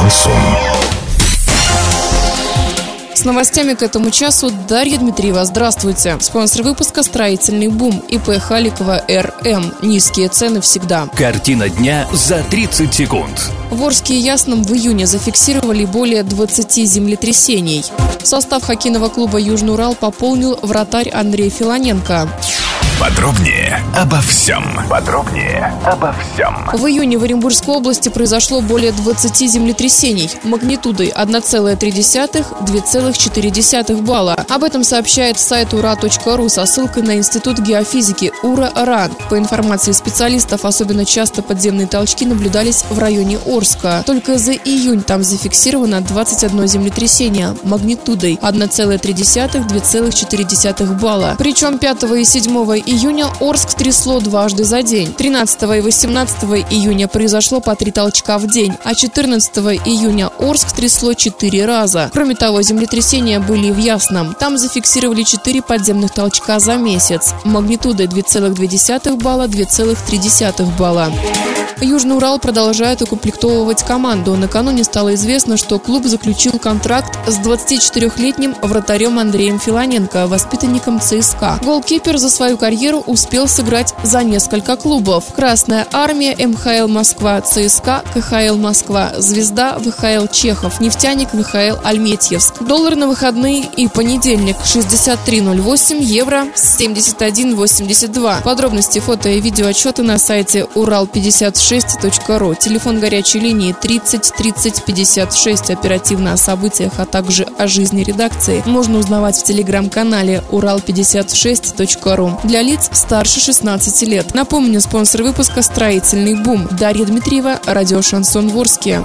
Шансон. С новостями к этому часу Дарья Дмитриева. Здравствуйте. Спонсор выпуска — «Строительный бум», ИП Халикова РМ. Низкие цены всегда. Картина дня за 30 секунд. В Орске и Ясном в июне зафиксировали более 20 землетрясений. Состав хоккейного клуба «Южный Урал» пополнил вратарь Андрей Филоненко. Подробнее обо всем. В июне в Оренбургской области произошло более 20 землетрясений магнитудой 1,3-2,4 балла. Об этом сообщает сайт ура.ру со ссылкой на Институт геофизики Ура-РАН. По информации специалистов, особенно часто подземные толчки наблюдались в районе Орска. Только за июнь там зафиксировано 21 землетрясение магнитудой 1,3-2,4 балла. Причем 5 и 7 июня Орск трясло дважды за день. 13 и 18 июня произошло по 3 толчка в день, а 14 июня Орск трясло 4 раза. Кроме того, землетрясения были и в Ясном. Там зафиксировали 4 подземных толчка за месяц магнитудой 2,2 балла, 2,3 балла. Южный Урал продолжает укомплектовывать команду. Накануне стало известно, что клуб заключил контракт с 24-летним вратарем Андреем Филоненко, воспитанником ЦСКА. Голкипер за свою карьеру успел сыграть за несколько клубов: Красная Армия, МХЛ Москва, ЦСКА, КХЛ Москва, Звезда ВХЛ Чехов, Нефтяник ВХЛ Альметьевск. Доллар на выходные и понедельник — 63,08, евро — 71,82. Подробности, фото и видеоотчеты на сайте Урал56.ру. Телефон горячей линии 30 30 56. Оперативно о событиях, а также о жизни редакции можно узнавать в телеграм-канале Урал56.ру для лиц старше 16 лет. Напомню, спонсор выпуска — «Строительный бум». Дарья Дмитриева, радио Шансон в Орске.